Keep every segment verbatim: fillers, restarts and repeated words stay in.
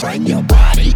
Find your body.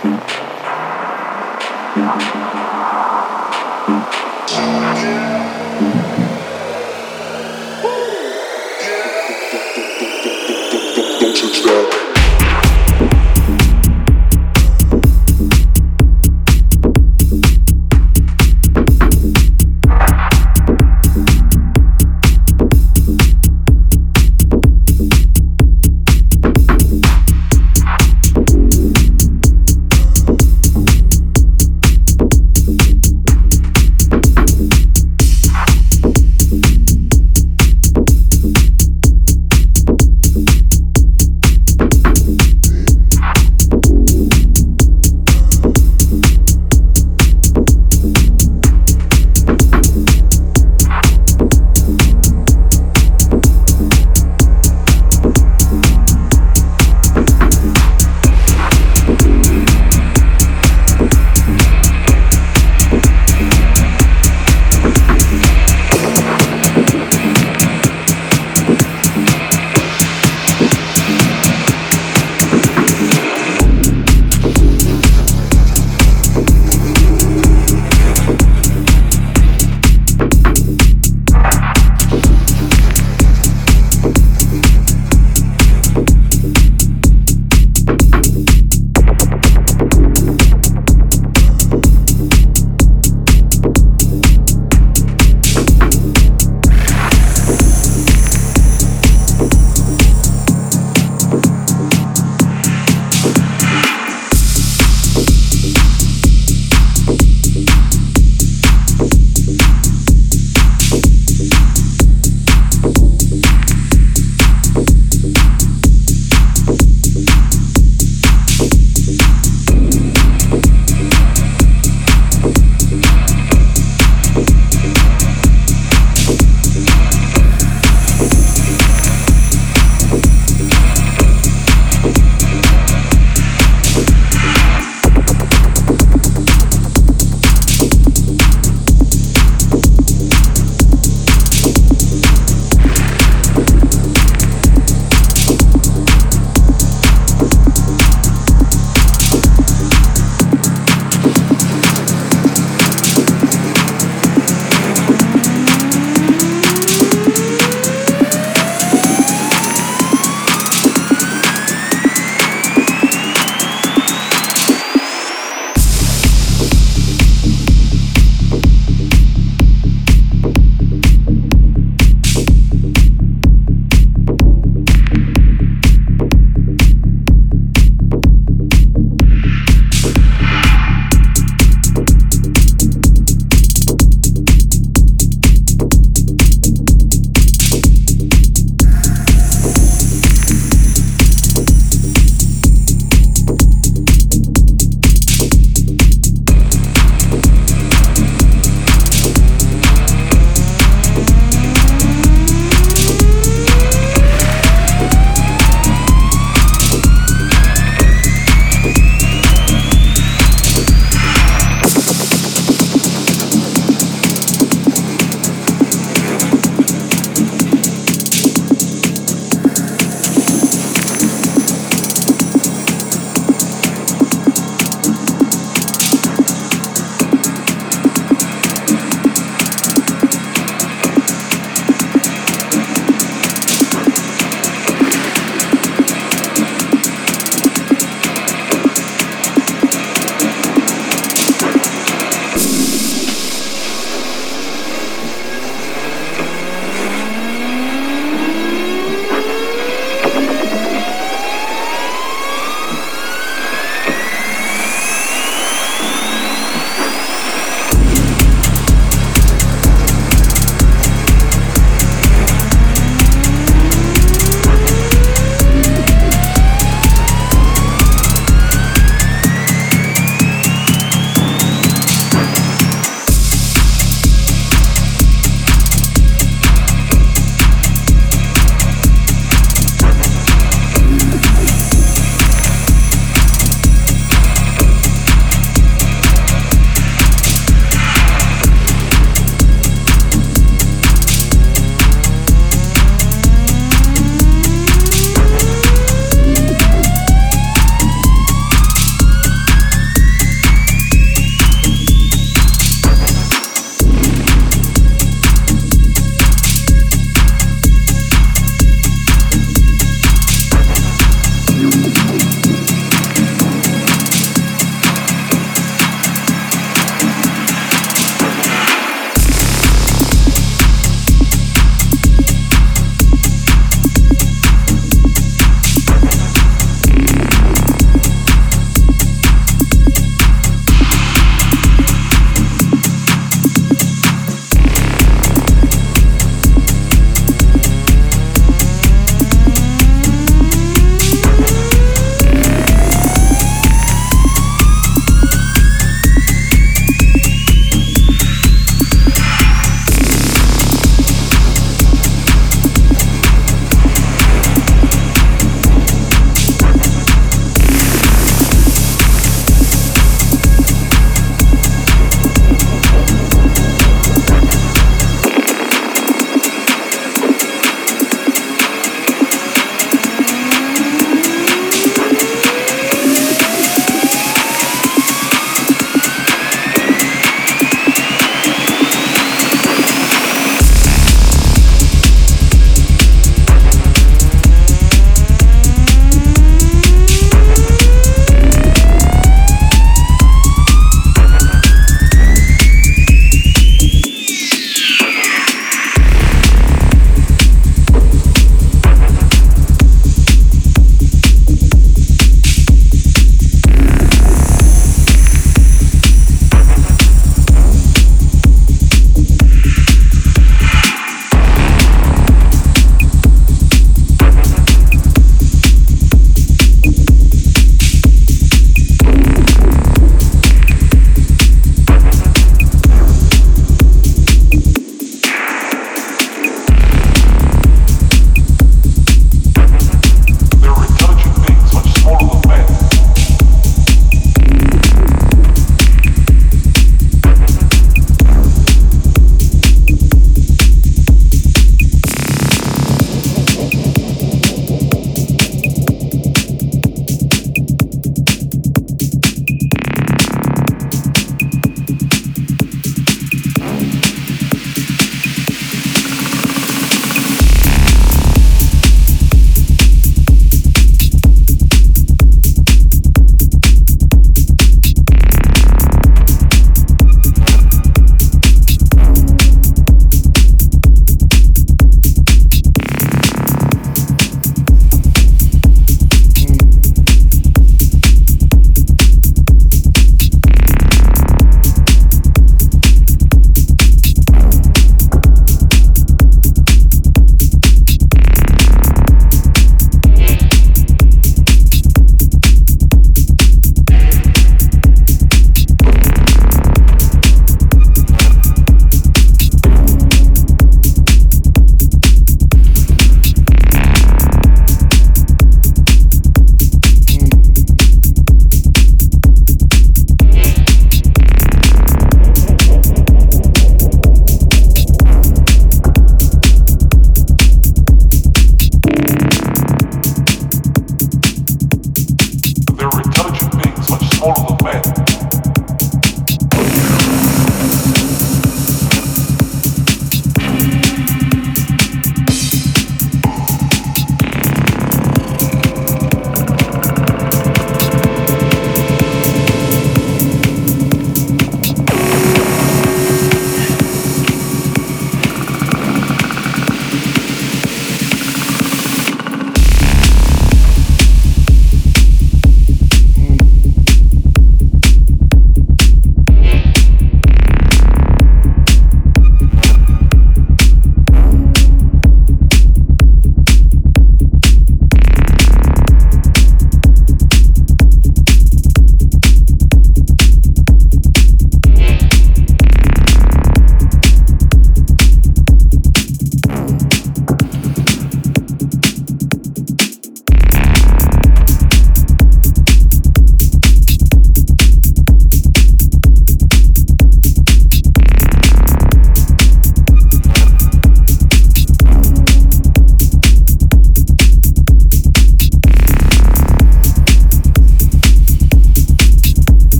Don't you stop.